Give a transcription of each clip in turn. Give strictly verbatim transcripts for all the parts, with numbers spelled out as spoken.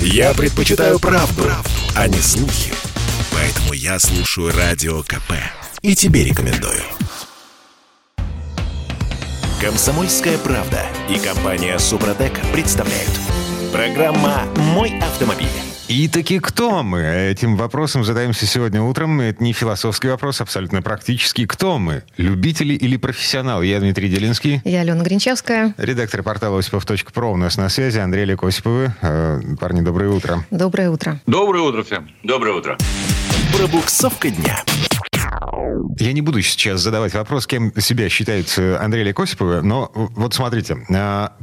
Я предпочитаю правду, правду, а не слухи. Поэтому я слушаю Радио КП. И тебе рекомендую. Комсомольская правда и компания Супротек представляют. Программа «Мой автомобиль». Итаки кто мы? Этим вопросом задаемся сегодня утром. Это не философский вопрос, абсолютно практический. Кто мы? Любители или профессионалы? Я Дмитрий Делинский. Я Алена Гринчевская. Редактор портала осипов точка про у нас на связи. Андрей Олег Осипов. Парни, доброе утро. Доброе утро. Доброе утро всем. Доброе утро. Пробуксовка дня. Я не буду сейчас задавать вопрос, кем себя считает Андрей Олег Осипов, но вот смотрите.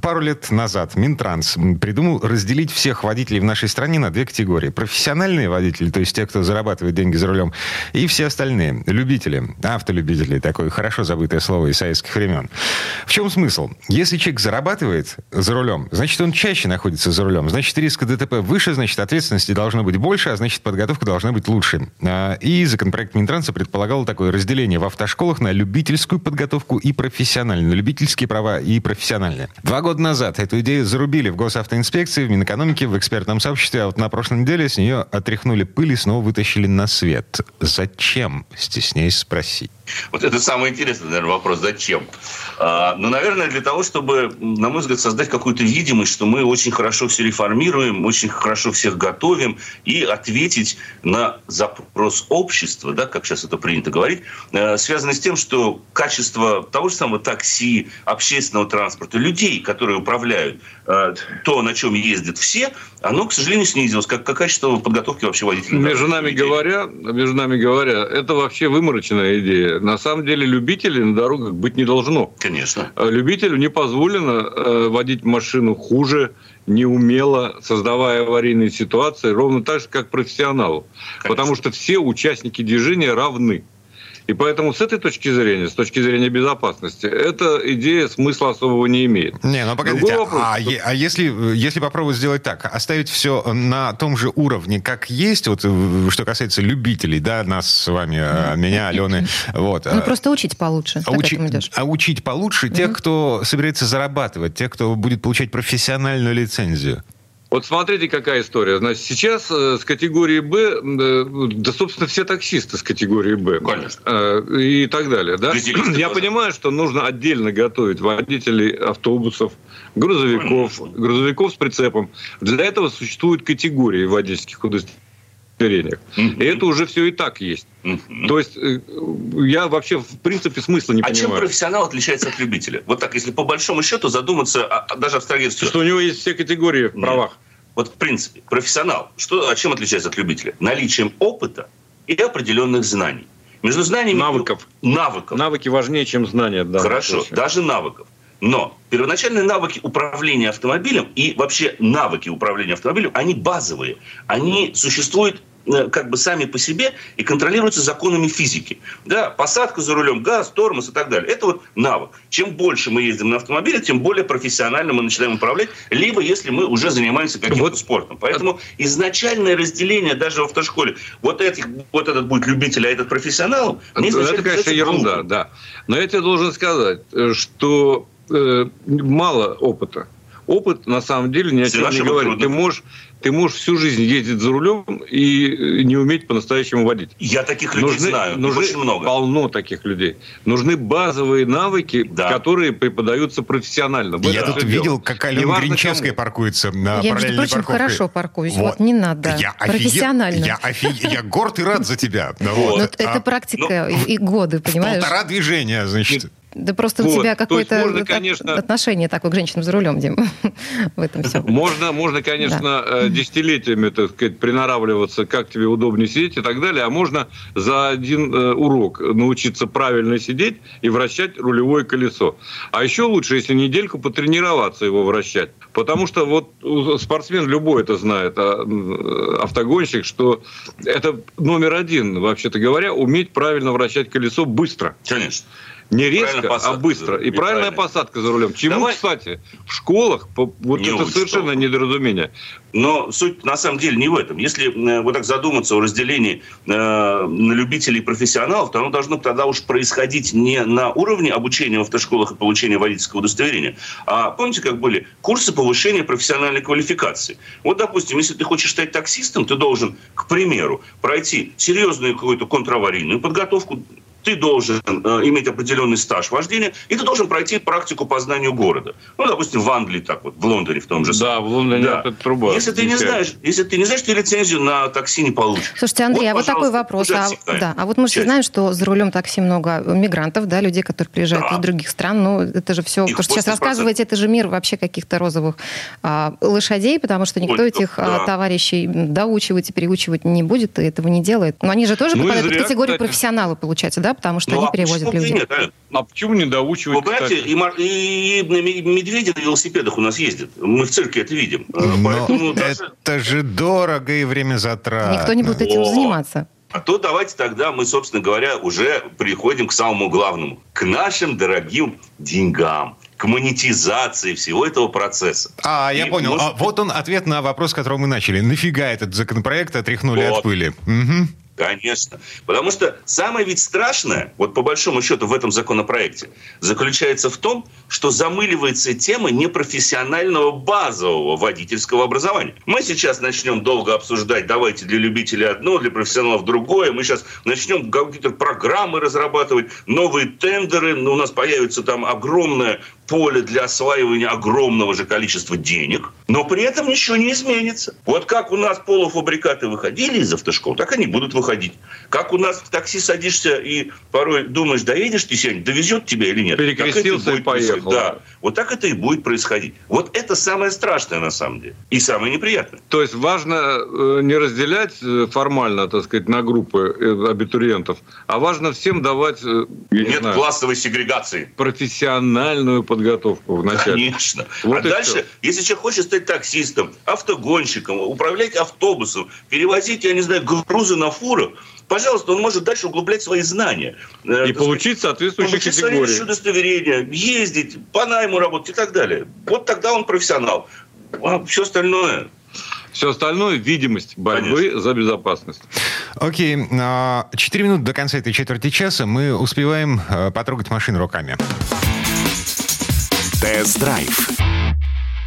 Пару лет назад Минтранс придумал разделить всех водителей в нашей стране на две категории. Профессиональные водители, то есть те, кто зарабатывает деньги за рулем, и все остальные. Любители, автолюбители, такое хорошо забытое слово из советских времен. В чем смысл? Если человек зарабатывает за рулем, значит, он чаще находится за рулем, значит, риск ДТП выше, значит, ответственности должно быть больше, а значит, подготовка должна быть лучше. И законопроект Минтранса предполагал такое разделение в автошколах на любительскую подготовку и профессиональную, на любительские права и профессиональные. Два года назад эту идею зарубили в госавтоинспекции, в Минэкономике, в экспертном сообществе, а вот на прошлой неделе с нее отряхнули пыль и снова вытащили на свет. Зачем? Стесняюсь спросить. Вот это самый интересный, наверное, вопрос. Зачем? А, ну, наверное, для того, чтобы, на мой взгляд, создать какую-то видимость, что мы очень хорошо все реформируем, очень хорошо всех готовим, и ответить на запрос общества, да, как сейчас это принято говорить, связанный с тем, что качество того же самого такси, общественного транспорта, людей, которые управляют, то, на чем ездят все, оно, к сожалению, снизилось, как, как качество подготовки вообще водителей. Между нами говоря, между нами говоря, это вообще вымороченная идея. На самом деле любителей на дорогах быть не должно. Конечно. Любителю не позволено водить машину хуже, неумело, создавая аварийные ситуации, ровно так же, как профессионалу. Конечно. Потому что все участники движения равны. И поэтому с этой точки зрения, с точки зрения безопасности, эта идея смысла особого не имеет. Не, ну погодите, вопрос, а, что... а если, если попробовать сделать так, оставить все на том же уровне, как есть, вот что касается любителей, да, нас с вами, mm-hmm. меня, Алены, mm-hmm. вот. Ну, просто учить получше, а учи... а учить получше mm-hmm. тех, кто собирается зарабатывать, тех, кто будет получать профессиональную лицензию. Вот смотрите, какая история. Значит, сейчас с категории «Б», да, собственно, все таксисты с категории «Б». Конечно. И так далее, да? Я понимаю, что нужно отдельно готовить водителей автобусов, грузовиков, Конечно. грузовиков с прицепом. Для этого существуют категории водительских удостоверений. И это уже все и так есть. То есть я вообще в принципе смысла не а понимаю. А чем профессионал отличается от любителя? Вот так, если по большому счету задуматься, даже абстрагироваться. Что у него есть все категории в правах. Нет. Вот в принципе, профессионал, что, а чем отличается от любителя? Наличием опыта и определенных знаний. Между знаниями... Навыков. Навыков. Навыки важнее, чем знания. Да, хорошо, даже навыков. Но первоначальные навыки управления автомобилем и вообще навыки управления автомобилем, они базовые. Они существуют как бы сами по себе и контролируются законами физики. Да, посадка за рулем, газ, тормоз и так далее. Это вот навык. Чем больше мы ездим на автомобиле, тем более профессионально мы начинаем управлять, либо если мы уже занимаемся каким-то вот. спортом. Поэтому изначальное разделение даже в автошколе, вот, этих, вот этот будет любитель, а этот профессионал, мне изначально... Это, конечно, ерунда, да. Но я тебе должен сказать, что э, мало опыта. Опыт, на самом деле, ни о чем не говорит. Ты можешь... Ты можешь всю жизнь ездить за рулем и не уметь по-настоящему водить. Я таких людей нужны, знаю, нужны очень много. Полно таких людей. Нужны базовые навыки, да. которые преподаются профессионально. Я да. тут видел, как Алена Гринчевская кому. паркуется на я, параллельной впрочем, парковке. Я, хорошо паркуюсь. Вот, вот не надо. Я профессионально. Я, офи... я горд и рад за тебя. Вот. Это а, практика ну, и годы, понимаешь? Полтора движения, значит. Да просто вот. у тебя какое-то можно, от... конечно... отношение такое к женщинам за рулем, Дим. В этом все. Можно, можно, конечно, да. десятилетиями, так сказать, приноравливаться, как тебе удобнее сидеть и так далее. А можно за один э, урок научиться правильно сидеть и вращать рулевое колесо. А еще лучше, если недельку потренироваться его вращать. Потому что вот спортсмен любой это знает, а автогонщик, что это номер один, вообще-то говоря, уметь правильно вращать колесо быстро. Конечно. Не резко, а быстро. И правильная посадка за рулем. Чему, Давай. кстати, в школах вот не это совершенно что. недоразумение. Но суть на самом деле не в этом. Если вот так задуматься о разделении э, на любителей и профессионалов, то оно должно тогда уж происходить не на уровне обучения в автошколах и получения водительского удостоверения, а помните, как были курсы повышения профессиональной квалификации. Вот, допустим, если ты хочешь стать таксистом, ты должен, к примеру, пройти серьезную какую-то контраварийную подготовку, ты должен э, иметь определенный стаж вождения, и ты должен пройти практику по знанию города. Ну, допустим, в Англии так вот, в Лондоне в том же самом. Да, в Лондоне да. это труба. Если ты, не знаешь, если ты не знаешь, ты лицензию на такси не получишь. Слушайте, Андрей, вот, а вот такой вопрос. А, да, а вот мы же Часть. знаем, что за рулем такси много мигрантов, да, людей, которые приезжают да. из других стран. Ну, это же все, их то, что сейчас рассказываете, это же мир вообще каких-то розовых а, лошадей, потому что никто Сколько? этих да. товарищей доучивать и переучивать не будет, и этого не делает. Но они же тоже ну, попадают зря, в категорию кстати. профессионала, получается, да? Потому что ну, они а перевозят людей. Нет, а? а почему не доучивать? Вы понимаете, и, и, и медведи на велосипедах у нас ездят. Мы в цирке это видим. Поэтому даже... Это же дорого и время затрат. Никто не будет этим О. заниматься. А то давайте тогда мы, собственно говоря, уже приходим к самому главному. К нашим дорогим деньгам. К монетизации всего этого процесса. А, я и понял. Может... А, вот он ответ на вопрос, с которого мы начали. Нафига этот законопроект отряхнули вот. от пыли? Угу. Конечно. Потому что самое ведь страшное, вот по большому счету в этом законопроекте, заключается в том, что замыливается тема непрофессионального базового водительского образования. Мы сейчас начнем долго обсуждать, давайте для любителей одно, для профессионалов другое. Мы сейчас начнем какие-то программы разрабатывать, новые тендеры. У нас появится там огромное поле для осваивания огромного же количества денег. Но при этом ничего не изменится. Вот как у нас полуфабрикаты выходили из автошкол, так они будут выходить. Ходить. Как у нас в такси садишься и порой думаешь, доедешь ты сегодня, довезет тебя или нет. Перекрестился и поехал. Да. Вот так это и будет происходить. Вот это самое страшное на самом деле. И самое неприятное. То есть важно не разделять формально, так сказать, на группы абитуриентов, а важно всем давать... Нет знаю, классовой сегрегации. Профессиональную подготовку вначале. Конечно. Вот а дальше, все. Если человек хочет стать таксистом, автогонщиком, управлять автобусом, перевозить, я не знаю, грузы на фуру, пожалуйста, он может дальше углублять свои знания. И так получить соответствующие категории. Получить удостоверение, ездить, по найму работать и так далее. Вот тогда он профессионал. А все остальное... Все остальное – видимость борьбы Конечно. за безопасность. Окей. Четыре минуты до конца этой четверти часа мы успеваем потрогать машину руками. Тест-драйв.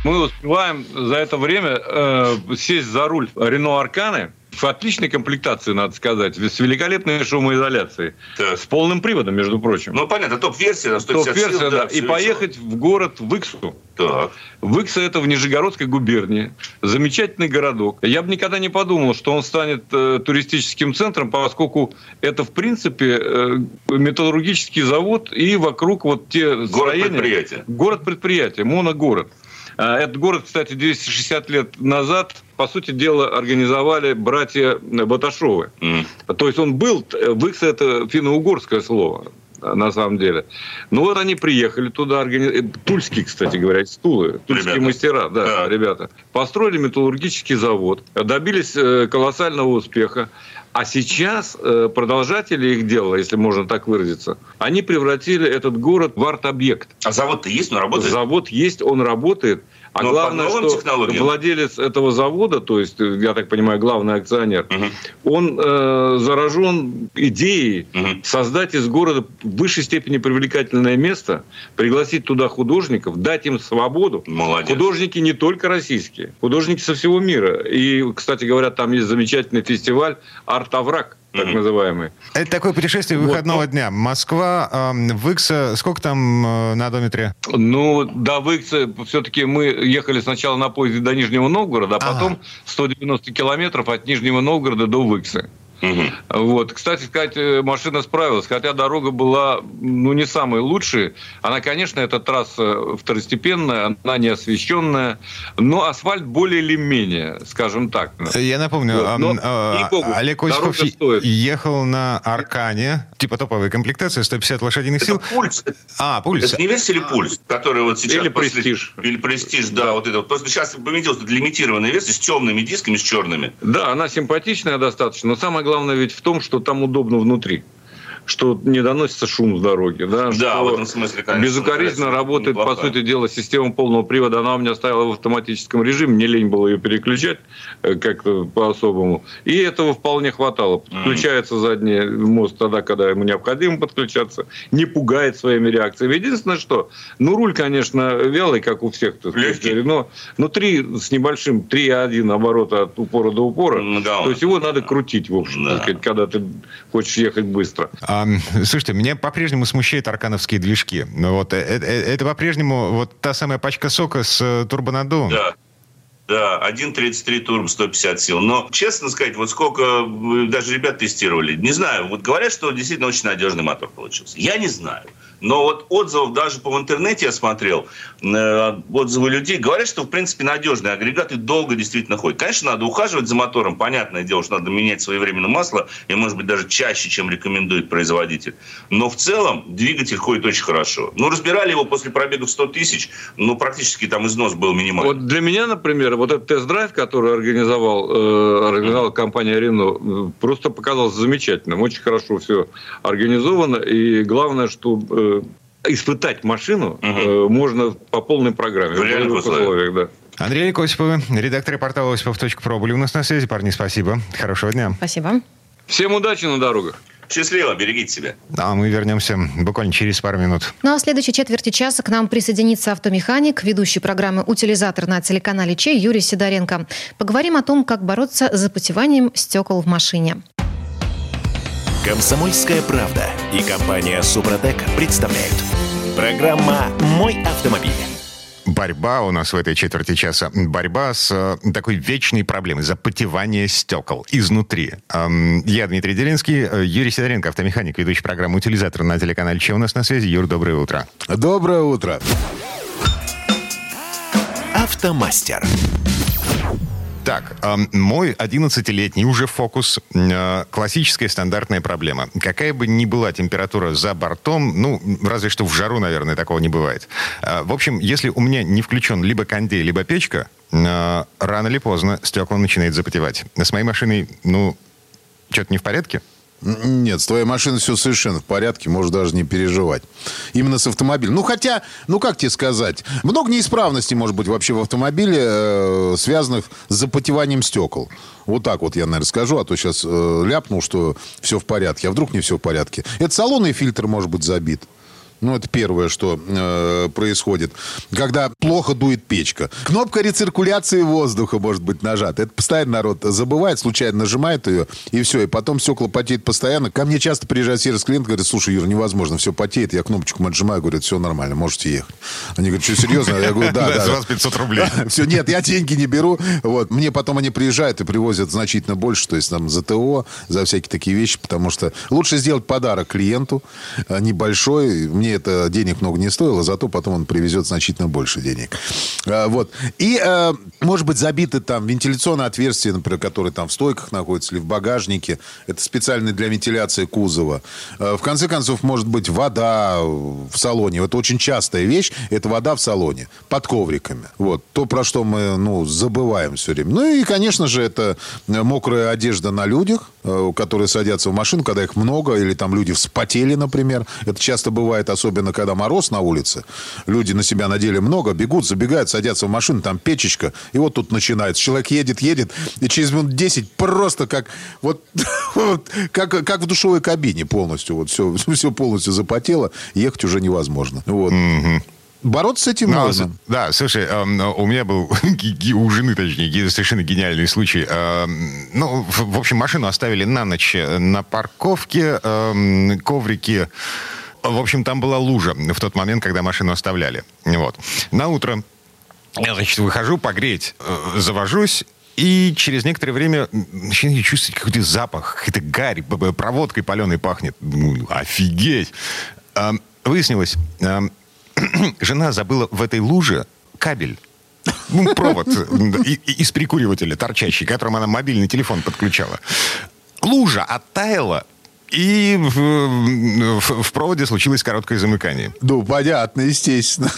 Мы успеваем за это время э, сесть за руль Рено Арканы. В отличной комплектации, надо сказать, с великолепной шумоизоляцией, так. с полным приводом, между прочим. Ну, понятно, топ-версия. Топ-версия, сил, да. И поехать в город Выксу. Так. Выкса – это в Нижегородской губернии. Замечательный городок. Я бы никогда не подумал, что он станет э, туристическим центром, поскольку это, в принципе, э, металлургический завод и вокруг вот те город-предприятия. Город-предприятие, моногород. Этот город, кстати, двести шестьдесят лет назад, по сути дела, организовали братья Баташовы. Mm. То есть он был, Выкса – это финно-угорское слово, на самом деле. Ну вот они приехали туда, органи... тульские, кстати говоря, из Тулы, тульские ребята. мастера, да, да, ребята. Построили металлургический завод, добились колоссального успеха. А сейчас продолжатели их дела, если можно так выразиться, они превратили этот город в арт-объект. А завод-то есть, но работает? Завод есть, он работает. А но главное, что технологиям. владелец этого завода, то есть, я так понимаю, главный акционер, угу. он э, заражен идеей угу. создать из города в высшей степени привлекательное место, пригласить туда художников, дать им свободу. Молодец. Художники не только российские, художники со всего мира. И, кстати говоря, там есть замечательный фестиваль «Арт-авраг», так называемый. Это такое путешествие выходного вот. дня. Москва, э, Выкса, сколько там э, на одометре? Ну, до Выкса все-таки мы ехали сначала на поезде до Нижнего Новгорода, а А-а-а. потом сто девяносто километров от Нижнего Новгорода до Выксы. Угу. Вот. Кстати сказать, машина справилась, хотя дорога была ну, не самой лучшей. Она, конечно, эта трасса второстепенная, она не освещенная, но асфальт более или менее, скажем так. Я напомню, вот. но, а, богу, Олег Осипов ехал на Аркане, типа топовой комплектации, сто пятьдесят лошадиных это сил. Пульс. А, пульс. Это не версия или пульс, который вот сейчас... Или после... престиж. Или престиж, да. вот это. Просто сейчас поменялась лимитированная версия с темными дисками, с черными. Да, она симпатичная достаточно, но самое главное ведь в том, что там удобно внутри. что не доносится шум с дороги. Да, да, что в этом смысле, конечно. Безукоризненно работает, неплохая. По сути дела, система полного привода. Она у меня стояла в автоматическом режиме, мне лень было ее переключать как-то по-особому. И этого вполне хватало. Подключается mm-hmm. задний мост тогда, когда ему необходимо подключаться, не пугает своими реакциями. Единственное, что, ну, руль, конечно, вялый, как у всех. Легкий. Но, но три с небольшим, три один оборота от упора до упора. Mm-hmm. То есть его надо крутить, в общем, mm-hmm. сказать, когда ты хочешь ехать быстро. Слушайте, меня по-прежнему смущают аркановские движки. Вот, это, это по-прежнему вот та самая пачка сока с турбонаддувом. Да. Да, один тридцать три турбо, сто пятьдесят сил. Но, честно сказать, вот сколько даже ребят тестировали, не знаю. Вот говорят, что действительно очень надежный мотор получился. Я не знаю. Но вот отзывов даже по интернете я смотрел, э, отзывы людей, говорят, что, в принципе, надежные агрегаты долго действительно ходят. Конечно, надо ухаживать за мотором. Понятное дело, что надо менять своевременно масло. И, может быть, даже чаще, чем рекомендует производитель. Но в целом двигатель ходит очень хорошо. Ну, разбирали его после пробега в сто тысяч. Ну, практически там износ был минимальный. Вот для меня, например, вот этот тест-драйв, который организовал, э, организовала компания Рено, просто показался замечательным. Очень хорошо все организовано. И главное, что... Э, испытать машину угу. можно по полной программе. В реальных условиях, да. Андрей Олег Осипов, редактор портала осипов точка про. Были у нас на связи, парни, спасибо. Хорошего дня. Спасибо. Всем удачи на дорогах. Счастливо, берегите себя. А мы вернемся буквально через пару минут. Ну а в следующей четверти часа к нам присоединится автомеханик, ведущий программы «Утилизатор» на телеканале Че Юрий Сидоренко. Поговорим о том, как бороться с запотеванием стекол в машине. «Комсомольская правда» и компания «Супротек» представляют. Программа «Мой автомобиль». Борьба у нас в этой четверти часа. Борьба с э, такой вечной проблемой. Запотевание стекол изнутри. Эм, я Дмитрий Делинский, э, Юрий Сидоренко, автомеханик, ведущий программу «Утилизатор» на телеканале Че. У нас на связи. Юр, доброе утро. Доброе утро. Автомастер. Так, мой одиннадцатилетний уже фокус, классическая стандартная проблема. Какая бы ни была температура за бортом, ну, разве что в жару, наверное, такого не бывает. В общем, если у меня не включен либо кондей, либо печка, рано или поздно стекла начинают запотевать. С моей машиной, ну, что-то не в порядке? Нет, с твоей машиной все совершенно в порядке, можешь даже не переживать. Именно с автомобилем. Ну, хотя, ну, как тебе сказать, много неисправностей, может быть, вообще в автомобиле, э, связанных с запотеванием стекол. Вот так вот я, наверное, скажу, а то сейчас э, ляпнул, что все в порядке, а вдруг не все в порядке. Это салонный фильтр, может быть, забит. Ну, это первое, что э, происходит. Когда плохо дует печка. Кнопка рециркуляции воздуха может быть нажата. Это постоянно народ забывает, случайно нажимает ее, и все. И потом стекла потеют постоянно. Ко мне часто приезжает сервис клиент, говорит, слушай, Юр, невозможно, все потеет. Я кнопочку отжимаю, говорит, все нормально, можете ехать. Они говорят, что, серьезно? Я говорю, да, да. За вас пятьсот рублей. Все, нет, я деньги не беру. Вот. Мне потом они приезжают и привозят значительно больше, то есть там за ТО, за всякие такие вещи, потому что лучше сделать подарок клиенту, небольшой, мне это денег много не стоило, зато потом он привезет значительно больше денег. А, вот. И, а, может быть, забиты там вентиляционные отверстия, например, которые там в стойках находятся или в багажнике. Это специально для вентиляции кузова. А, в конце концов, может быть, вода в салоне. Это очень частая вещь. Это вода в салоне. Под ковриками. Вот. То, про что мы, ну, забываем все время. Ну и, конечно же, это мокрая одежда на людях, которые садятся в машину, когда их много, или там люди вспотели, например. Это часто бывает, особенно когда мороз на улице, люди на себя надели много, бегут, забегают, садятся в машину, там печечка, и вот тут начинается. Человек едет, едет, и через минут десять просто как, вот, вот, как, как в душевой кабине полностью. Вот все, все полностью запотело, ехать уже невозможно. Вот. Mm-hmm. Бороться с этим ну, можно. Да, слушай, э, у меня был, у жены, точнее, совершенно гениальный случай. Э, ну, в, в общем, машину оставили на ночь на парковке, э, коврики... В общем, там была лужа в тот момент, когда машину оставляли. Вот. Наутро я, значит, выхожу погреть, завожусь, и через некоторое время начинаю чувствовать какой-то запах, какой-то гарь, проводкой паленой пахнет. Офигеть! Выяснилось, жена забыла в этой луже кабель. Ну, провод из прикуривателя торчащий, которым она мобильный телефон подключала. Лужа оттаяла. И в, в, в проводе случилось короткое замыкание. Ну, понятно, естественно.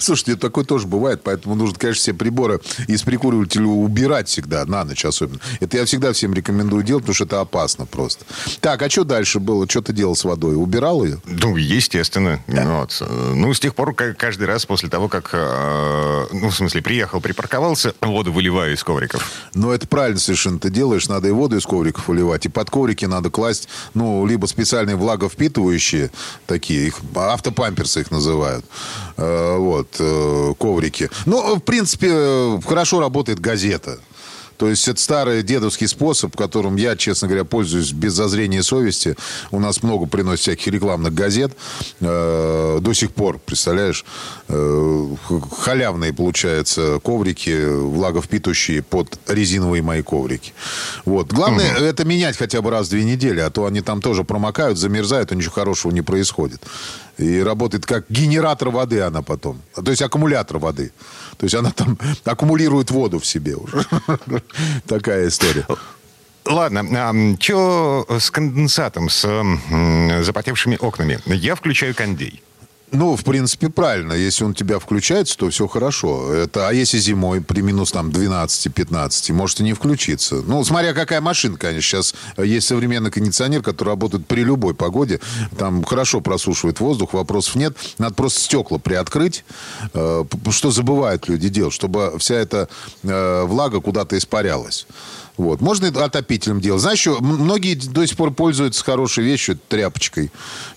Слушайте, такое тоже бывает, поэтому нужно, конечно, все приборы из прикуривателя убирать всегда, на ночь особенно. Это я всегда всем рекомендую делать, потому что это опасно просто. Так, а что дальше было? Что ты делал с водой? Убирал ее? Ну, естественно. Да. Вот. Ну, с тех пор, каждый раз после того, как, ну, в смысле, приехал, припарковался, воду выливаю из ковриков. Ну, это правильно совершенно ты делаешь. Надо и воду из ковриков выливать, и под коврики надо класть... Ну, либо специальные влаговпитывающие такие, их, автопамперсы их называют, э, вот, э, коврики. Ну, в принципе, э, хорошо работает газета. То есть это старый дедовский способ, которым я, честно говоря, пользуюсь без зазрения совести. У нас много приносит всяких рекламных газет. Э, до сих пор, представляешь, э, халявные, получается, коврики, влаговпитающие под резиновые мои коврики. Вот. Главное, угу. это менять хотя бы раз в две недели, а то они там тоже промокают, замерзают, и ничего хорошего не происходит. И работает как генератор воды она потом. То есть аккумулятор воды. То есть она там аккумулирует воду в себе уже. Такая история. Ладно, а что с конденсатом, с м, запотевшими окнами? Я включаю кондей. Ну, в принципе, правильно. Если он у тебя включается, то все хорошо. Это, а если зимой при минус там, двенадцать-пятнадцать, может и не включиться. Ну, смотря какая машина, конечно. Сейчас есть современный кондиционер, который работает при любой погоде. Там хорошо просушивает воздух, вопросов нет. Надо просто стекла приоткрыть. Что забывают люди делать, чтобы вся эта влага куда-то испарялась. Вот. Можно отопителем делать. Знаешь, что многие до сих пор пользуются хорошей вещью, тряпочкой.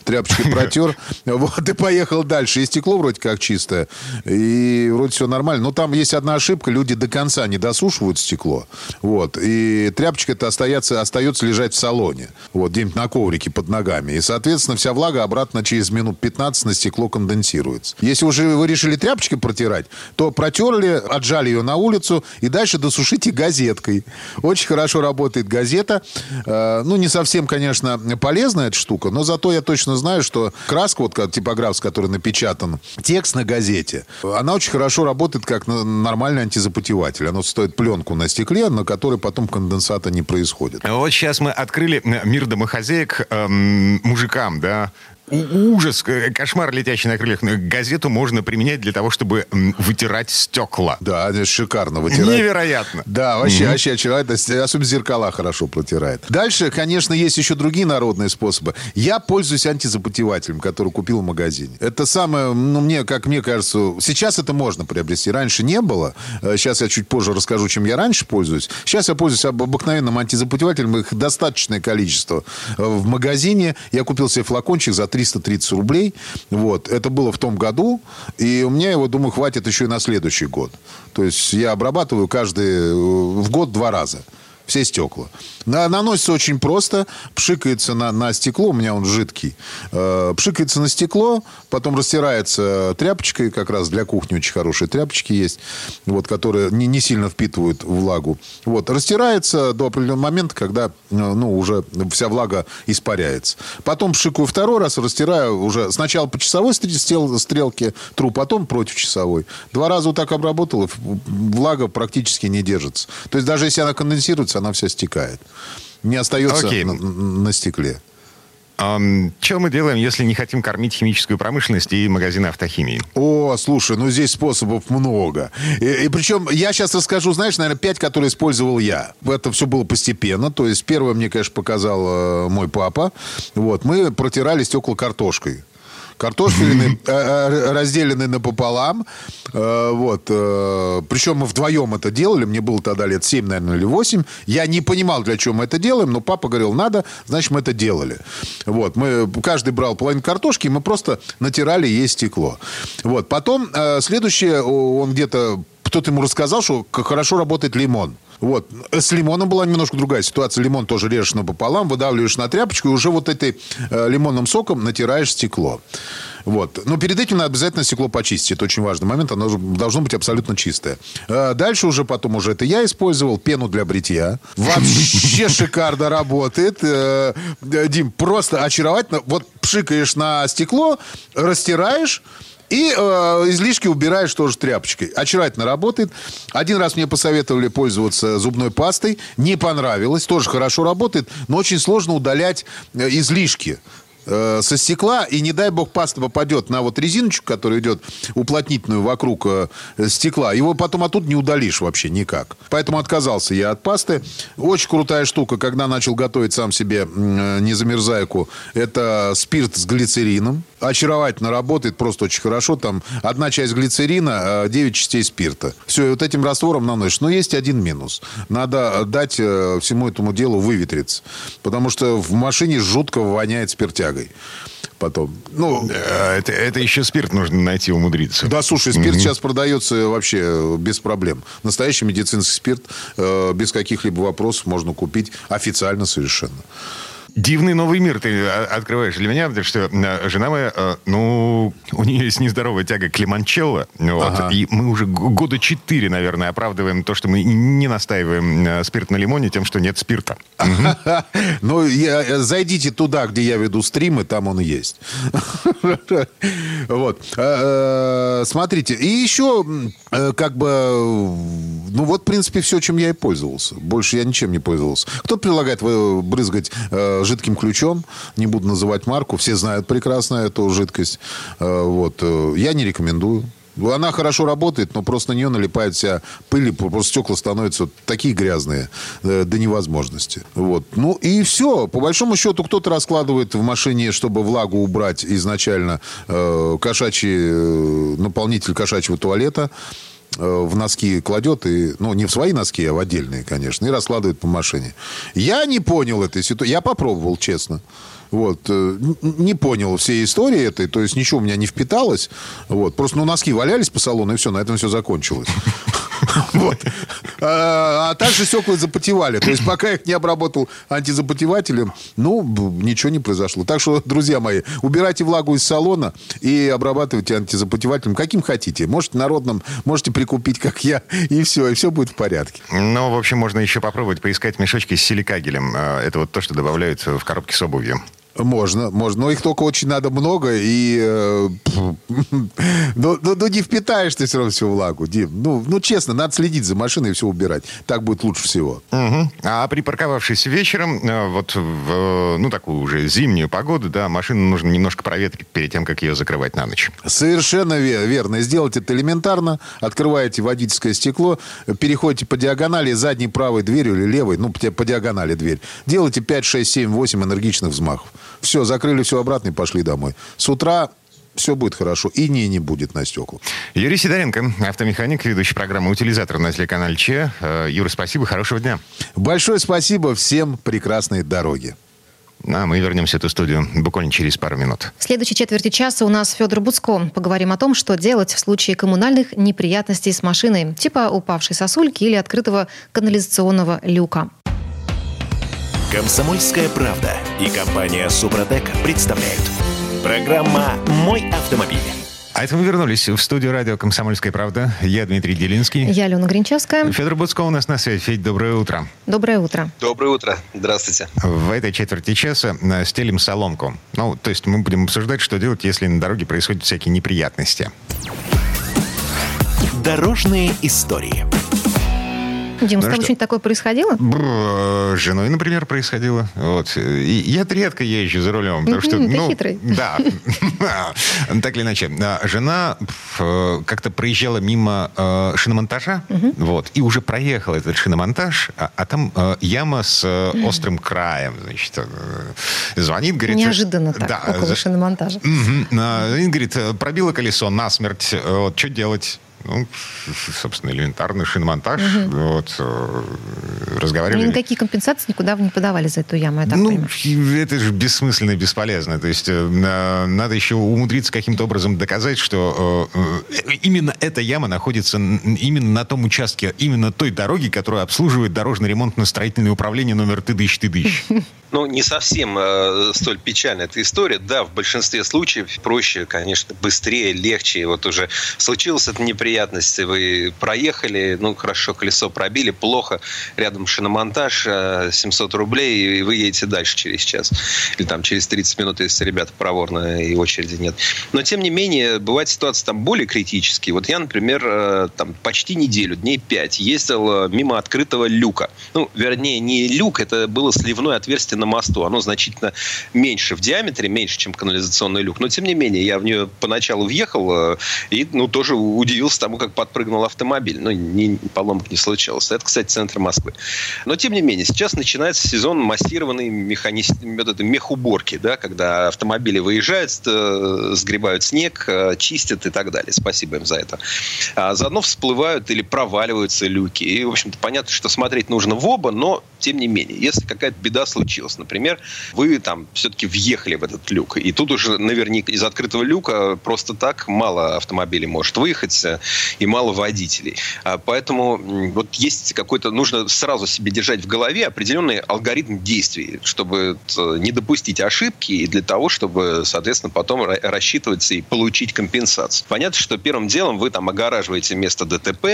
Тряпочкой протер. Вот, и поехал дальше. И стекло вроде как чистое. И вроде все нормально. Но там есть одна ошибка. Люди до конца не досушивают стекло. Вот. И тряпочка-то остается, остается лежать в салоне. Вот, где-нибудь на коврике под ногами. И, соответственно, вся влага обратно через минут пятнадцать на стекло конденсируется. Если уже вы решили тряпочкой протирать, то протерли, отжали ее на улицу и дальше досушите газеткой. Очень хорошо работает газета. Ну, не совсем, конечно, полезная эта штука, но зато я точно знаю, что краска, вот типографская, которая напечатан, текст на газете, она очень хорошо работает как нормальный антизапотеватель. Она стоит пленку на стекле, на которой потом конденсата не происходит. Вот сейчас мы открыли мир домохозяек эм, мужикам, да. Ужас, кошмар, летящий на крыльях. Газету можно применять для того, чтобы вытирать стекла. Да, это шикарно вытирает. Невероятно. Да, вообще, mm-hmm. вообще человек, особенно зеркала хорошо протирает. Дальше, конечно, есть еще другие народные способы. Я пользуюсь антизапотевателем, который купил в магазине. Это самое, ну, мне, как мне кажется, сейчас это можно приобрести. Раньше не было. Сейчас я чуть позже расскажу, чем я раньше пользуюсь. Сейчас я пользуюсь обыкновенным антизапотевателем. Их достаточное количество. В магазине я купил себе флакончик за триста тридцать рублей. Вот. Это было в том году. И у меня его, думаю, хватит еще и на следующий год. То есть я обрабатываю каждый в год два раза. Все стекла. Наносится очень просто. Пшикается на, на стекло. У меня он жидкий. Пшикается на стекло. Потом растирается тряпочкой. Как раз для кухни очень хорошие тряпочки есть. Вот, которые не, не сильно впитывают влагу. Вот. Растирается до определенного момента, когда ну, уже вся влага испаряется. Потом пшикаю второй раз. Растираю уже сначала по часовой стрелке тру, потом против часовой. Два раза вот так обработал. Влага практически не держится. То есть даже если она конденсируется, она вся стекает. Не остается okay. на, на стекле. Um, что мы делаем, если не хотим кормить химическую промышленность и магазины автохимии? О, слушай, ну здесь способов много. И, и причем я сейчас расскажу, знаешь, наверное, пять, которые использовал я. Это все было постепенно. То есть первое мне, конечно, показал э, мой папа. Вот, мы протирали стекла картошкой. Картофелины, разделены напополам. Вот. Причем мы вдвоем это делали. Мне было тогда лет семь, наверное, или восемь. Я не понимал, для чего мы это делаем, но папа говорил, надо, значит, мы это делали. Вот. Мы, каждый брал половину картошки, и мы просто натирали ей стекло. Вот. Потом следующее, он где-то, кто-то ему рассказал, что хорошо работает лимон. Вот. С лимоном была немножко другая ситуация. Лимон тоже режешь напополам, выдавливаешь на тряпочку, и уже вот этой э, лимонным соком натираешь стекло. Вот. Но перед этим надо обязательно стекло почистить. Это очень важный момент. Оно должно быть абсолютно чистое. А дальше уже потом уже это я использовал. Пену для бритья. Вообще шикарно работает. Дим, просто очаровательно. Вот пшикаешь на стекло, растираешь. И э, излишки убираешь тоже тряпочкой. Очаровательно работает. Один раз мне посоветовали пользоваться зубной пастой. Не понравилось. Тоже хорошо работает. Но очень сложно удалять излишки э, со стекла. И не дай бог паста попадет на вот резиночку, которая идет уплотнительную вокруг э, стекла. Его потом оттуда не удалишь вообще никак. Поэтому отказался я от пасты. Очень крутая штука. Когда начал готовить сам себе э, незамерзайку, это спирт с глицерином. Очаровательно работает, просто очень хорошо. Там одна часть глицерина, девять частей спирта. Все, и вот этим раствором наносишь. Но есть один минус. Надо дать всему этому делу выветриться. Потому что в машине жутко воняет спиртягой. Потом. Ну, это, это еще спирт нужно найти, умудриться. Да, слушай, спирт mm-hmm. сейчас продается вообще без проблем. Настоящий медицинский спирт э, без каких-либо вопросов можно купить официально совершенно. Дивный новый мир ты открываешь для меня, потому что жена моя, ну, у нее есть нездоровая тяга к лимончелло, вот, ага. и мы уже года четыре, наверное, оправдываем то, что мы не настаиваем спирт на лимоне тем, что нет спирта. Ну, зайдите туда, где я веду стримы, там он есть. Вот. Смотрите, и еще, как бы, ну, вот, в принципе, все, чем я и пользовался. Больше я ничем не пользовался. Кто-то предлагает брызгать жидким ключом. Не буду называть марку. Все знают прекрасно эту жидкость. Вот. Я не рекомендую. Она хорошо работает, но просто на нее налипает вся пыль. Просто стекла становятся вот такие грязные до невозможности. Вот. Ну и все. По большому счету, кто-то раскладывает в машине, чтобы влагу убрать изначально, кошачий, наполнитель кошачьего туалета. В носки кладет, и, ну, не в свои носки, а в отдельные, конечно, и раскладывает по машине. Я не понял этой ситуации. Я попробовал, честно. Вот. Не понял всей истории этой. То есть, ничего у меня не впиталось. Вот. Просто, ну, носки валялись по салону, и все, на этом все закончилось. А также стекла запотевали. То есть, пока я их не обработал антизапотевателем, ну, ничего не произошло. Так что, друзья мои, убирайте влагу из салона и обрабатывайте антизапотевателем, каким хотите. Можете народным, можете прикупить, как я, и все. И все будет в порядке. Ну, в общем, можно еще попробовать поискать мешочки с силикагелем. Это вот то, что добавляют в коробки с обувью. Можно, можно. Но их только очень надо много. И э, ну, ну, ну, не впитаешь ты все равно всю влагу, Дим. Ну, ну, честно, надо следить за машиной и все убирать. Так будет лучше всего. Угу. А припарковавшись вечером, вот в, ну, такую уже зимнюю погоду, да, машину нужно немножко проветрить перед тем, как ее закрывать на ночь. Совершенно верно. Сделать это элементарно. Открываете водительское стекло, переходите по диагонали задней правой дверью или левой, ну, по диагонали дверь. Делайте пять, шесть, семь, восемь энергичных взмахов. Все, закрыли все обратно и пошли домой. С утра все будет хорошо. И не, не будет на стеклах. Юрий Сидоренко, автомеханик, ведущий программы «Утилизатор» на телеканале Че. Юра, спасибо, хорошего дня. Большое спасибо, всем прекрасной дороги. А мы вернемся в эту студию буквально через пару минут. В следующей четверти часа у нас Федор Буцко. Поговорим о том, что делать в случае коммунальных неприятностей с машиной. Типа упавшей сосульки или открытого канализационного люка. «Комсомольская правда» и компания «Супротек» представляют. Программа «Мой автомобиль». А это мы вернулись в студию радио «Комсомольская правда». Я Дмитрий Делинский. Я Алена Гринчевская. Федор Буцко у нас на связи. Федь, доброе утро. Доброе утро. Доброе утро. Здравствуйте. В этой четверти часа стелим соломку. Ну, то есть мы будем обсуждать, что делать, если на дороге происходят всякие неприятности. Дорожные истории. Дим, с тобой что-нибудь такое происходило? С женой, например, происходило. Вот. И я редко езжу за рулем. Потому что, ты ну, хитрый. Да. Так или иначе. Жена как-то проезжала мимо шиномонтажа. Вот. И уже проехала этот шиномонтаж. А там яма с острым краем. Значит, звонит, говорит... Неожиданно так, около шиномонтажа. Говорит, пробила колесо насмерть. Что делать? Ну, собственно, элементарный шиномонтаж. Угу. Вот, разговаривали. Ну, никакие компенсации никуда вы не подавали за эту яму, я так ну, понимаю. Это же бессмысленно и бесполезно. То есть э, надо еще умудриться каким-то образом доказать, что э, именно эта яма находится именно на том участке, именно той дороги, которую обслуживает дорожно-ремонтно-строительное управление номер тыдыщ-тыдыщ. Ну, не совсем э, столь печальная эта история. Да, в большинстве случаев проще, конечно, быстрее, легче. Вот уже случилось это неприятно. неприятности. Вы проехали, ну, хорошо, колесо пробили, плохо, рядом шиномонтаж, семьсот рублей, и вы едете дальше через час. Или там через тридцать минут, если ребята проворно и очереди нет. Но, тем не менее, бывают ситуации там более критические. Вот я, например, там почти неделю, дней пять, ездил мимо открытого люка. Ну, вернее, не люк, это было сливное отверстие на мосту. Оно значительно меньше в диаметре, меньше, чем канализационный люк. Но, тем не менее, я в нее поначалу въехал и, ну, тоже удивился тому, как подпрыгнул автомобиль. Ну, ни, поломок не случилось. Это, кстати, центр Москвы. Но, тем не менее, сейчас начинается сезон массированной механи... мехуборки, да, когда автомобили выезжают, сгребают снег, чистят и так далее. Спасибо им за это. А заодно всплывают или проваливаются люки. И, в общем-то, понятно, что смотреть нужно в оба, но, тем не менее, если какая-то беда случилась, например, вы там все-таки въехали в этот люк, и тут уже наверняка из открытого люка просто так мало автомобилей может выехать и мало водителей. Поэтому вот есть какой-то... Нужно сразу себе держать в голове определенный алгоритм действий, чтобы не допустить ошибки и для того, чтобы, соответственно, потом рассчитываться и получить компенсацию. Понятно, что первым делом вы там огораживаете место ДТП,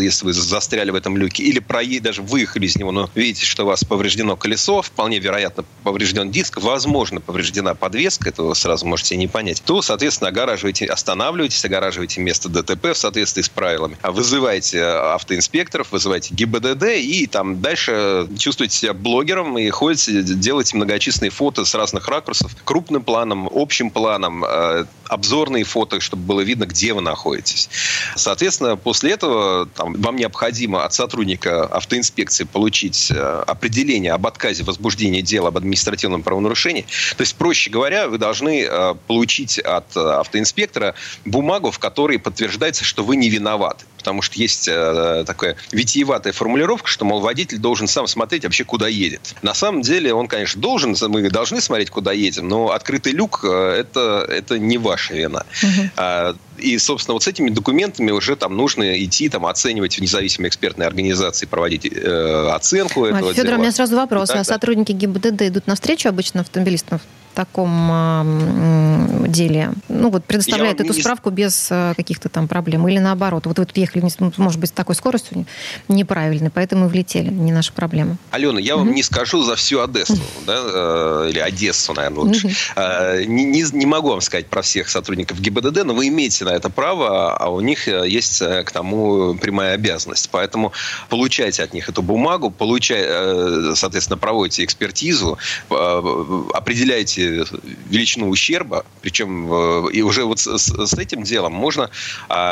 если вы застряли в этом люке, или проедете, даже выехали из него, но видите, что у вас повреждено колесо, вполне вероятно поврежден диск, возможно, повреждена подвеска, это вы сразу можете не понять, то, соответственно, огораживаете, останавливаетесь, огораживаете место ДТП в соответствии с правилами, вызываете автоинспекторов, вызываете ГИБДД и там дальше чувствуете себя блогером и ходите, делаете многочисленные фото с разных ракурсов, крупным планом, общим планом, э, обзорные фото, чтобы было видно, где вы находитесь. Соответственно, после этого там, вам необходимо от сотрудника автоинспекции получить э, определение об отказе возбуждения дела об административном правонарушении. То есть, проще говоря, вы должны э, получить от э, автоинспектора бумагу, в которой подтверждается, что вы не виноваты. Потому что есть э, такая витиеватая формулировка, что, мол, водитель должен сам смотреть вообще, куда едет. На самом деле, он, конечно, должен, мы должны смотреть, куда едем, но открытый люк э, – это, это не ваша вина. Uh-huh. И, собственно, вот с этими документами уже там нужно идти, там, оценивать в независимой экспертной организации, проводить э, оценку этого дела. Федор, у меня сразу вопрос. Да, а да. Сотрудники ГИБДД идут навстречу обычно автомобилистам в таком э, деле? Ну, вот предоставляют эту не... справку без э, каких-то там проблем? Или наоборот? Вот вы тут ехали, может быть, с такой скоростью неправильной, поэтому и влетели. Не наша проблема. Алена, я mm-hmm. вам не скажу за всю Одессу, mm-hmm. да, э, или Одессу, наверное, лучше. Mm-hmm. Э, не, не, не могу вам сказать про всех сотрудников ГИБДД, но вы имеете на это право, а у них есть к тому прямая обязанность. Поэтому получайте от них эту бумагу, получай, соответственно, проводите экспертизу, определяйте величину ущерба, причем и уже вот с, с этим делом можно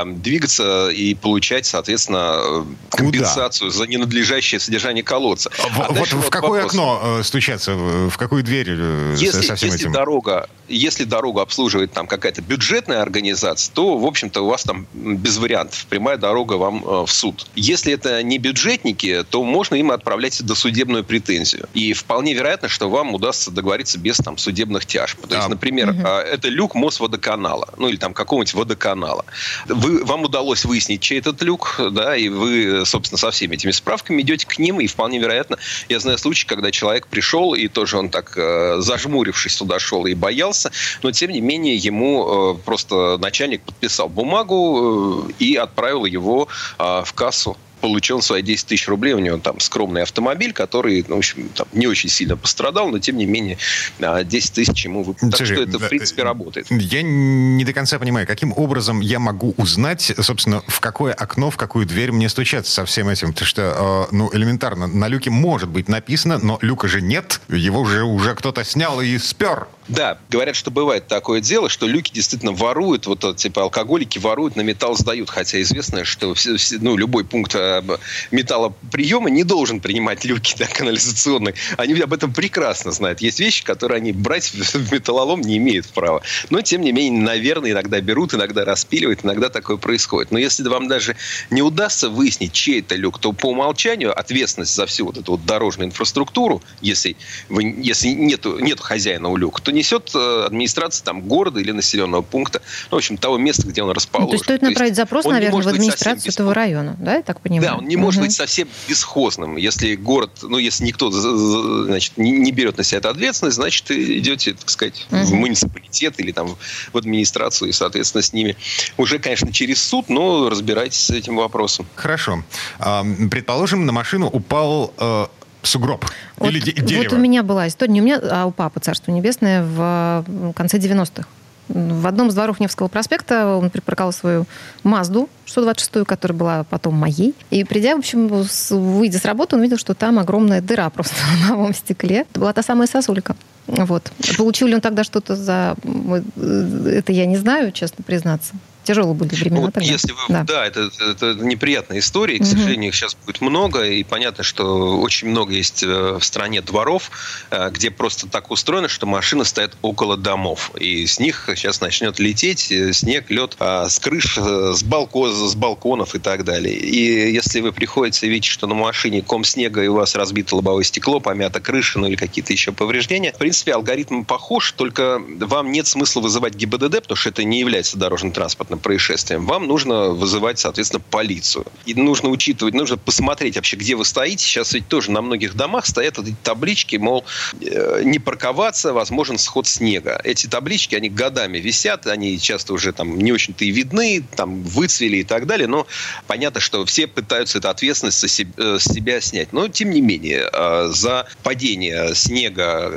двигаться и получать, соответственно, компенсацию Куда? за ненадлежащее содержание колодца. А вот в вот какое вопрос. окно стучаться, в какую дверь если, со всем если этим? Дорога, если дорогу обслуживает там какая-то бюджетная организация, то, в общем-то, у вас там без вариантов. Прямая дорога вам в суд. Если это не бюджетники, то можно им отправлять досудебную претензию. И вполне вероятно, что вам удастся договориться без там судебных тяжб. То есть, а, например, угу. это люк Мосводоканала, ну или там какого-нибудь водоканала. Вы, вам удалось выяснить, чей этот люк, да, и вы, собственно, со всеми этими справками идете к ним, и вполне вероятно, я знаю случай, когда человек пришел, и тоже он так зажмурившись туда шел и боялся, но, тем не менее, ему просто начальник подписал бумагу и отправил его а, в кассу. Получил свои десять тысяч рублей. У него там скромный автомобиль, который, ну, в общем, там, не очень сильно пострадал, но, тем не менее, десять тысяч ему выплатили. Так что это, в принципе, работает. Я не до конца понимаю, каким образом я могу узнать, собственно, в какое окно, в какую дверь мне стучаться со всем этим. Потому что, ну, элементарно, на люке может быть написано, но люка же нет. Его же уже кто-то снял и спер. Да, говорят, что бывает такое дело, что люки действительно воруют, вот типа алкоголики воруют, на металл сдают. Хотя известно, что все, все, ну, любой пункт металлоприема не должен принимать люки, да, канализационные. Они об этом прекрасно знают. Есть вещи, которые они брать в металлолом не имеют права. Но, тем не менее, наверное, иногда берут, иногда распиливают, иногда такое происходит. Но если вам даже не удастся выяснить, чей это люк, то по умолчанию ответственность за всю вот эту вот дорожную инфраструктуру, если, вы, если нету, нету хозяина у люка, то несет администрация там, города или населенного пункта, ну, в общем, того места, где он расположен. Ну, то есть стоит направить запрос, наверное, в администрацию этого района, да, я так понимаю? Понимаю. Да, он не угу. может быть совсем бесхозным. Если город, ну, если никто, значит, не берет на себя эту ответственность, значит, идете, так сказать, угу. в муниципалитет или там в администрацию, и, соответственно, с ними уже, конечно, через суд, но разбирайтесь с этим вопросом. Хорошо. Предположим, на машину упал э, сугроб. Вот, или де- дерево. Вот у меня была история, не у меня, а у папы, царство небесное, в конце девяностых. В одном из дворов Невского проспекта он припарковал свою Мазду шестьсот двадцать шестую, которая была потом моей. И придя, в общем, выйдя с работы, он видел, что там огромная дыра просто на лобовом стекле. Это была та самая сосулька. Вот. Получил ли он тогда что-то за... Это я не знаю, честно признаться. Тяжелые были времена. Вот если вы, да, да это, это неприятная история. И, к угу. сожалению, их сейчас будет много. И понятно, что очень много есть в стране дворов, где просто так устроено, что машины стоят около домов. И с них сейчас начнет лететь снег, лед с крыш, с, балкон, с балконов и так далее. И если вы приходите и видите, что на машине ком снега, и у вас разбито лобовое стекло, помята крыша, ну или какие-то еще повреждения, в принципе, алгоритм похож, только вам нет смысла вызывать ГИБДД, потому что это не является дорожно-транспортным происшествием, вам нужно вызывать, соответственно, полицию. И нужно учитывать, нужно посмотреть вообще, где вы стоите. Сейчас ведь тоже на многих домах стоят вот эти таблички, мол, не парковаться, возможен сход снега. Эти таблички, они годами висят, они часто уже там не очень-то и видны, там выцвели и так далее, но понятно, что все пытаются эту ответственность со себя, с себя снять. Но, тем не менее, за падение снега,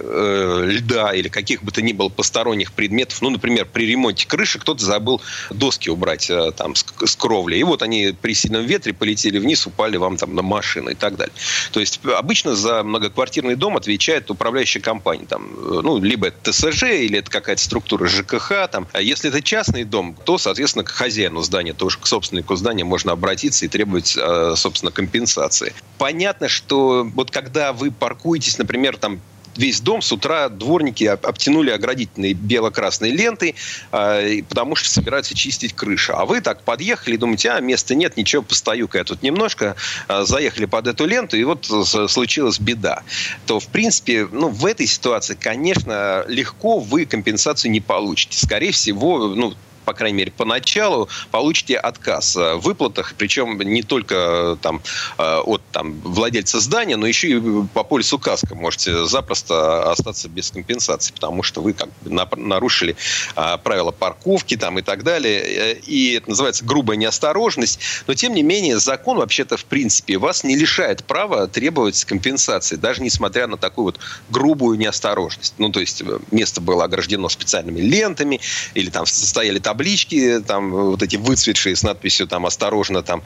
льда или каких бы то ни было посторонних предметов, ну, например, при ремонте крыши кто-то забыл до доски убрать там, с кровли. И вот они при сильном ветре полетели вниз, упали вам там на машину и так далее. То есть обычно за многоквартирный дом отвечает управляющая компания. Там, ну, либо это тэ эс жэ, или это какая-то структура жэ ка ха. Там. А если это частный дом, то, соответственно, к хозяину здания, тоже к собственнику здания можно обратиться и требовать, собственно, компенсации. Понятно, что вот когда вы паркуетесь, например, там, весь дом с утра дворники обтянули оградительной бело-красной лентой, потому что собираются чистить крышу. А вы так подъехали и думаете, а, места нет, ничего, постою-ка я тут немножко. Заехали под эту ленту, и вот случилась беда. То, в принципе, ну, в этой ситуации, конечно, легко вы компенсацию не получите. Скорее всего, ну, по крайней мере, поначалу получите отказ в выплатах, причем не только там, от там, владельца здания, но еще и по полису каско можете запросто остаться без компенсации, потому что вы как бы нарушили правила парковки там, и так далее. И это называется грубая неосторожность. Но, тем не менее, закон вообще-то, в принципе, вас не лишает права требовать компенсации, даже несмотря на такую вот грубую неосторожность. Ну, то есть, место было ограждено специальными лентами, или там стояли там таблички, там, вот эти выцветшие с надписью там, «Осторожно, там,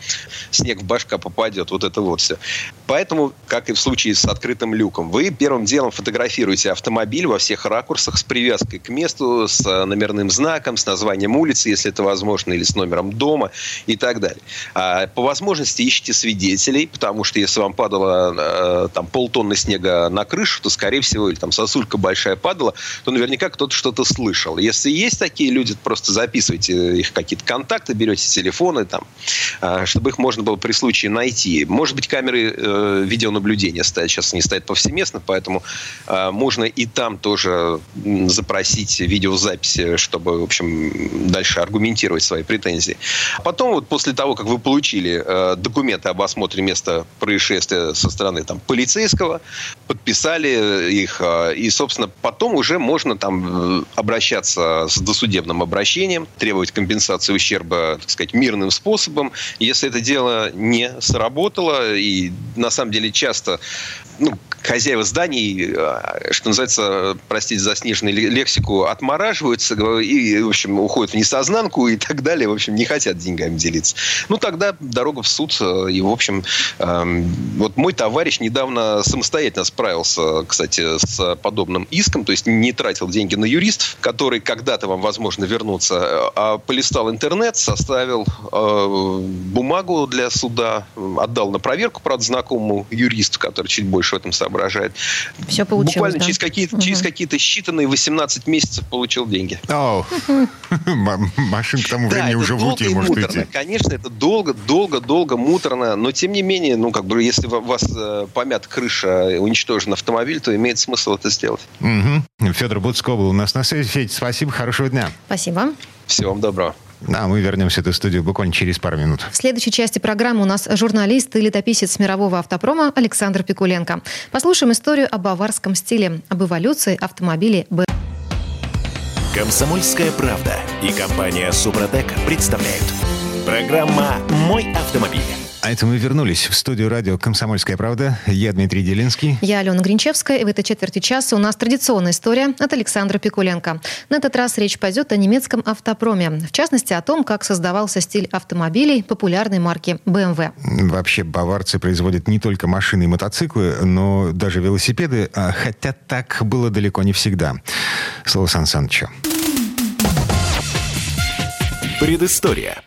снег в башка попадет», вот это вот все. Поэтому, как и в случае с открытым люком, вы первым делом фотографируете автомобиль во всех ракурсах с привязкой к месту, с номерным знаком, с названием улицы, если это возможно, или с номером дома и так далее. А по возможности ищите свидетелей, потому что если вам падало там, полтонны снега на крышу, то, скорее всего, или там сосулька большая падала, то наверняка кто-то что-то слышал. Если есть такие люди, просто записывайте Записывайте их какие-то контакты, берете телефоны, там, чтобы их можно было при случае найти. Может быть, камеры э, видеонаблюдения стоят. Сейчас они стоят повсеместно, поэтому э, можно и там тоже запросить видеозаписи, чтобы, в общем, дальше аргументировать свои претензии. Потом, вот после того, как вы получили э, документы об осмотре места происшествия со стороны там, полицейского, подписали их, э, и, собственно, потом уже можно там, обращаться с досудебным обращением, требовать компенсацию ущерба, так сказать, мирным способом. Если это дело не сработало, и на самом деле часто ну, хозяева зданий, что называется, простите за сниженную лексику, отмораживаются и, в общем, уходят в несознанку и так далее, в общем, не хотят деньгами делиться. Ну, тогда дорога в суд. И, в общем, вот мой товарищ недавно самостоятельно справился, кстати, с подобным иском, то есть не тратил деньги на юристов, которые когда-то вам, возможно, вернутся. А полистал интернет, составил э, бумагу для суда, отдал на проверку, правда, знакомому юристу, который чуть больше в этом соображает. Все получилось, буквально да? через, какие-то, угу. через какие-то считанные восемнадцать месяцев получил деньги. О, машин к тому времени уже в утиль может идти. Конечно, это долго, долго, долго, муторно, но тем не менее, ну, как бы, если у вас помят крыша, уничтожен автомобиль, то имеет смысл это сделать. Федор Буцко был у нас на связи. Федь, спасибо, хорошего дня. Спасибо. Всего вам доброго. Да, мы вернемся в эту студию буквально через пару минут. В следующей части программы у нас журналист и летописец мирового автопрома Александр Пикуленко. Послушаем историю о баварском стиле, об эволюции автомобилей бэ эм вэ. «Комсомольская правда» и компания «Супротек» представляют. Программа «Мой автомобиль». А это мы вернулись в студию радио «Комсомольская правда». Я Дмитрий Делинский. Я Алена Гринчевская. И в этой четверти часа у нас традиционная история от Александра Пикуленко. На этот раз речь пойдет о немецком автопроме. В частности, о том, как создавался стиль автомобилей популярной марки бэ эм вэ. Вообще, баварцы производят не только машины и мотоциклы, но даже велосипеды. Хотя так было далеко не всегда. Слово Сан Санычу. Предыстория.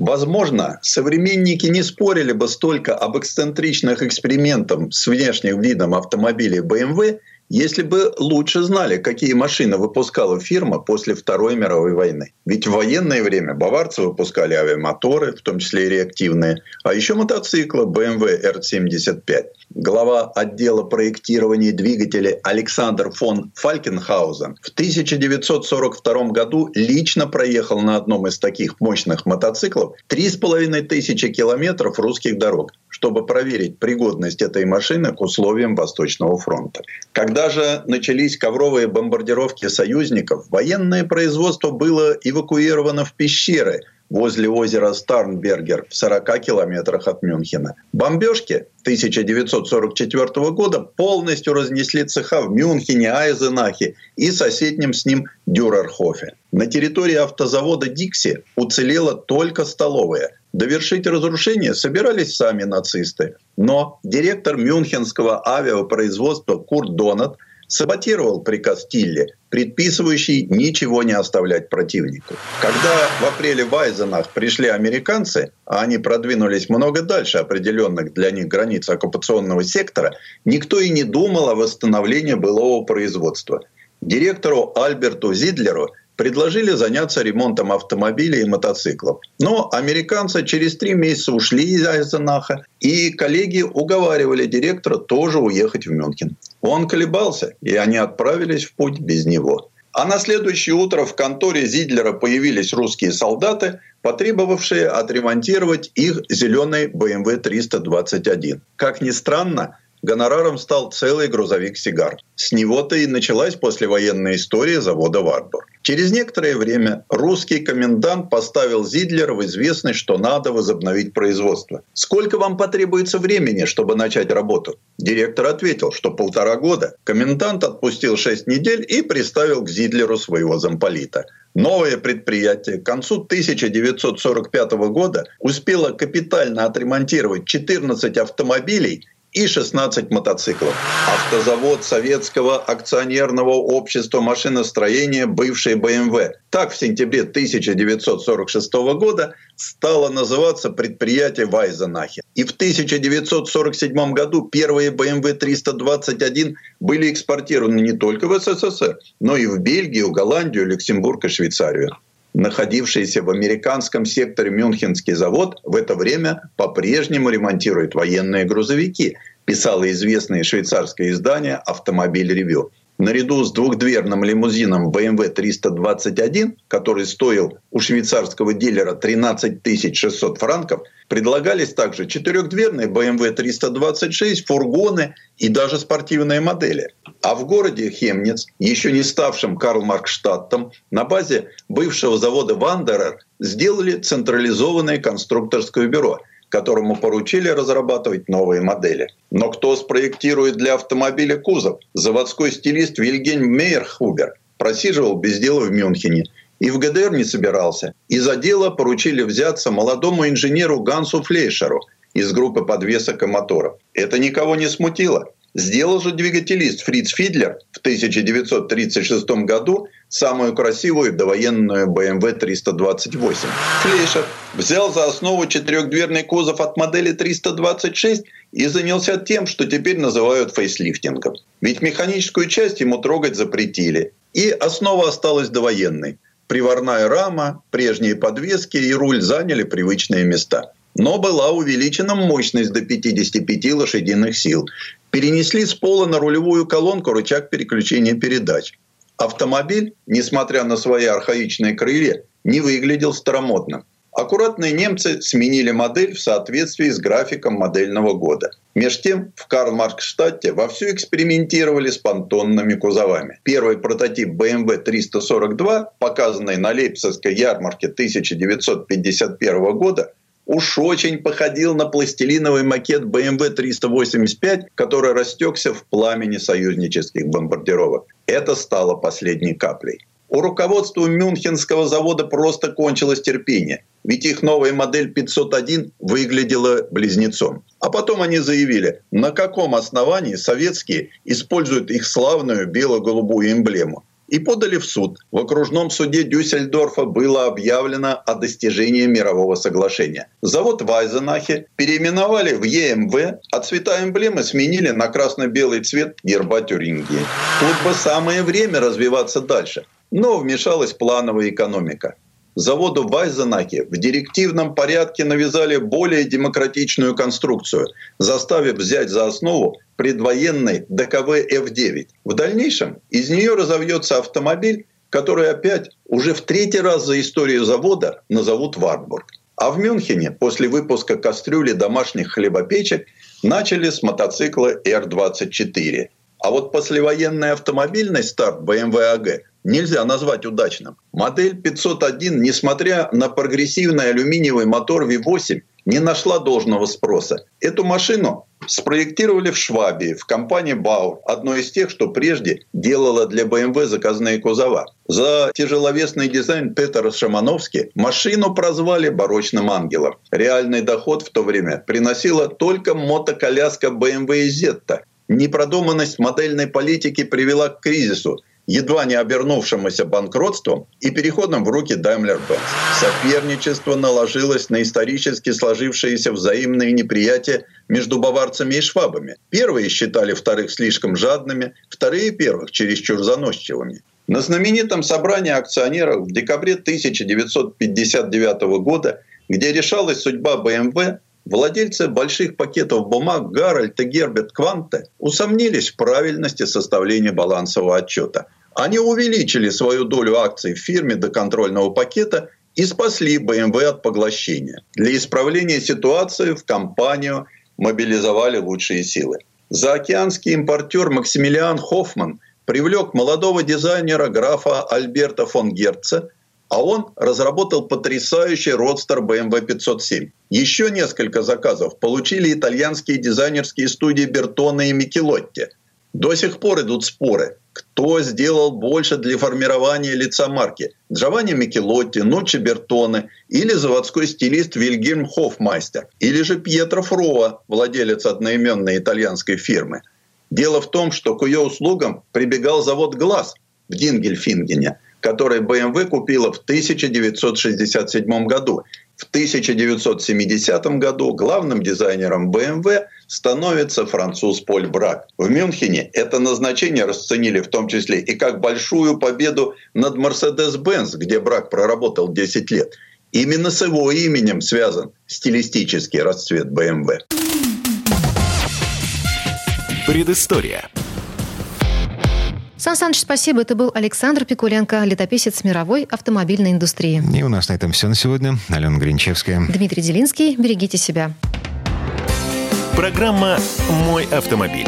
Возможно, современники не спорили бы столько об эксцентричных экспериментах с внешним видом автомобилей бэ эм вэ, если бы лучше знали, какие машины выпускала фирма после Второй мировой войны. Ведь в военное время баварцы выпускали авиамоторы, в том числе и реактивные, а еще мотоциклы бэ эм вэ эр семьдесят пять. Глава отдела проектирования двигателей Александр фон Фалькенхаузен в тысяча девятьсот сорок втором году лично проехал на одном из таких мощных мотоциклов три с половиной тысячи километров русских дорог, чтобы проверить пригодность этой машины к условиям Восточного фронта. Когда же начались ковровые бомбардировки союзников, военное производство было эвакуировано в пещеры возле озера Старнбергер в сорока километрах от Мюнхена. Бомбежки тысяча девятьсот сорок четвертого года полностью разнесли цеха в Мюнхене, Айзенахе и соседнем с ним Дюрерхофе. На территории автозавода «Дикси» уцелела только столовая. Довершить разрушение собирались сами нацисты. Но директор мюнхенского авиапроизводства Курт Донат саботировал приказ Тилли, предписывающий ничего не оставлять противнику. Когда в апреле в Айзенах пришли американцы, а они продвинулись много дальше определенных для них границ оккупационного сектора, никто и не думал о восстановлении былого производства. Директору Альберту Зидлеру предложили заняться ремонтом автомобилей и мотоциклов. Но американцы через три месяца ушли из Айзенаха, и коллеги уговаривали директора тоже уехать в Мюнхен. Он колебался, и они отправились в путь без него. А на следующее утро в конторе Зидлера появились русские солдаты, потребовавшие отремонтировать их зеленый бэ эм вэ триста двадцать один. Как ни странно, гонораром стал целый грузовик сигар. С него-то и началась послевоенная история завода «Вартбург». Через некоторое время русский комендант поставил Зидлера в известность, что надо возобновить производство. «Сколько вам потребуется времени, чтобы начать работу?» Директор ответил, что полтора года. Комендант отпустил шесть недель и приставил к Зидлеру своего замполита. Новое предприятие к концу тысяча девятьсот сорок пятого года успело капитально отремонтировать четырнадцать автомобилей и шестнадцать мотоциклов. Автозавод Советского акционерного общества машиностроения, бывший бэ эм вэ. Так в сентябре тысяча девятьсот сорок шестого года стало называться предприятие в Айзенахе. И в тысяча девятьсот сорок седьмом году первые бэ эм вэ триста двадцать один были экспортированы не только в эс эс эс эр, но и в Бельгию, Голландию, Люксембург и Швейцарию. Находившийся в американском секторе мюнхенский завод в это время по-прежнему ремонтирует военные грузовики, писало известное швейцарское издание «Автомобиль Ревью». Наряду с двухдверным лимузином бэ эм вэ триста двадцать один, который стоил у швейцарского дилера тринадцать тысяч шестьсот франков, предлагались также четырехдверные бэ эм вэ триста двадцать шесть, фургоны и даже спортивные модели. А в городе Хемниц, еще не ставшем Карлмаркштадтом, на базе бывшего завода «Вандерер» сделали централизованное конструкторское бюро, которому поручили разрабатывать новые модели. Но кто спроектирует для автомобиля кузов? Заводской стилист Вильгельм Мейерхубер просиживал без дела в Мюнхене и в ГДР не собирался. И за дело поручили взяться молодому инженеру Гансу Флейшеру из группы подвесок и моторов. Это никого не смутило. Сделал же двигателист Фриц Фидлер в тысяча девятьсот тридцать шестом году самую красивую довоенную бэ эм вэ триста двадцать восемь. Флейшер взял за основу четырехдверный кузов от модели триста двадцать шесть и занялся тем, что теперь называют фейслифтингом. Ведь механическую часть ему трогать запретили, и основа осталась довоенной. Приварная рама, прежние подвески и руль заняли привычные места. Но была увеличена мощность до пятидесяти пяти лошадиных сил. Перенесли с пола на рулевую колонку рычаг переключения передач. автомобиль, несмотря на свои архаичные крылья, не выглядел старомодным. Аккуратные немцы сменили модель в соответствии с графиком модельного года. Меж тем, в Карл-Маркс-штадте вовсю экспериментировали с понтонными кузовами. Первый прототип бэ эм вэ триста сорок два, показанный на Лейпцигской ярмарке тысяча девятьсот пятьдесят первого года, уж очень походил на пластилиновый макет бэ эм вэ триста восемьдесят пять, который растекся в пламени союзнических бомбардировок. Это стало последней каплей. У руководства Мюнхенского завода просто кончилось терпение, ведь их новая модель пятьсот один выглядела близнецом. А потом они заявили, на каком основании советские используют их славную бело-голубую эмблему. И подали в суд. В окружном суде Дюссельдорфа было объявлено о достижении мирового соглашения. Завод в Айзенахе переименовали в е эм вэ, а цвета эмблемы сменили на красно-белый цвет герба Тюрингии. Тут бы самое время развиваться дальше. Но вмешалась плановая экономика. Заводу в Айзенахе в директивном порядке навязали более демократичную конструкцию, заставив взять за основу предвоенный дэ ка вэ эф девять. В дальнейшем из нее разовьется автомобиль, который опять уже в третий раз за историю завода назовут Wartburg. А в Мюнхене после выпуска кастрюли домашних хлебопечек начали с мотоцикла эр двадцать четыре. А вот послевоенный автомобильный старт бэ эм вэ а гэ нельзя назвать удачным. Модель пятьсот один, несмотря на прогрессивный алюминиевый мотор вэ восемь, не нашла должного спроса. Эту машину спроектировали в Швабии, в компании «Бауэр», одной из тех, что прежде делала для бэ эм вэ заказные кузова. За тяжеловесный дизайн Петера Шамановски машину прозвали «барочным ангелом». Реальный доход в то время приносила только мотоколяска бэ эм вэ «Зетта». Непродуманность модельной политики привела к кризису, едва не обернувшемуся банкротством и переходом в руки Daimler-Benz. Соперничество наложилось на исторически сложившееся взаимное неприятие между баварцами и швабами. Первые считали вторых слишком жадными, вторые первых чересчур заносчивыми. На знаменитом собрании акционеров в декабре тысяча девятьсот пятьдесят девятого года, где решалась судьба бэ эм вэ, владельцы больших пакетов бумаг Гарольд и Герберт Кванте усомнились в правильности составления балансового отчета. Они увеличили свою долю акций в фирме до контрольного пакета и спасли бэ эм вэ от поглощения. Для исправления ситуации в компанию мобилизовали лучшие силы. Заокеанский импортер Максимилиан Хоффман привлек молодого дизайнера графа Альберта фон Герца, а он разработал потрясающий родстер бэ эм вэ пятьсот семь. Еще несколько заказов получили итальянские дизайнерские студии Бертоне и Микелотти. До сих пор идут споры, кто сделал больше для формирования лица марки – Джованни Микелотти, Нуччи Бертоне или заводской стилист Вильгельм Хофмайстер, или же Пьетро Фроа, владелец одноименной итальянской фирмы. Дело в том, что к ее услугам прибегал завод «Глаз» в Дингельфингене, который бэ эм вэ купила в тысяча девятьсот шестьдесят седьмом году. В тысяча девятьсот семидесятом году главным дизайнером бэ эм вэ становится француз Поль Брак. В Мюнхене это назначение расценили в том числе и как большую победу над Mercedes-Benz, где Брак проработал десять лет. Именно с его именем связан стилистический расцвет бэ эм вэ. Предыстория. Сан Саныч, спасибо. Это был Александр Пикуленко, летописец мировой автомобильной индустрии. И у нас на этом все на сегодня. Алена Гринчевская. Дмитрий Делинский. Берегите себя. Программа «Мой автомобиль».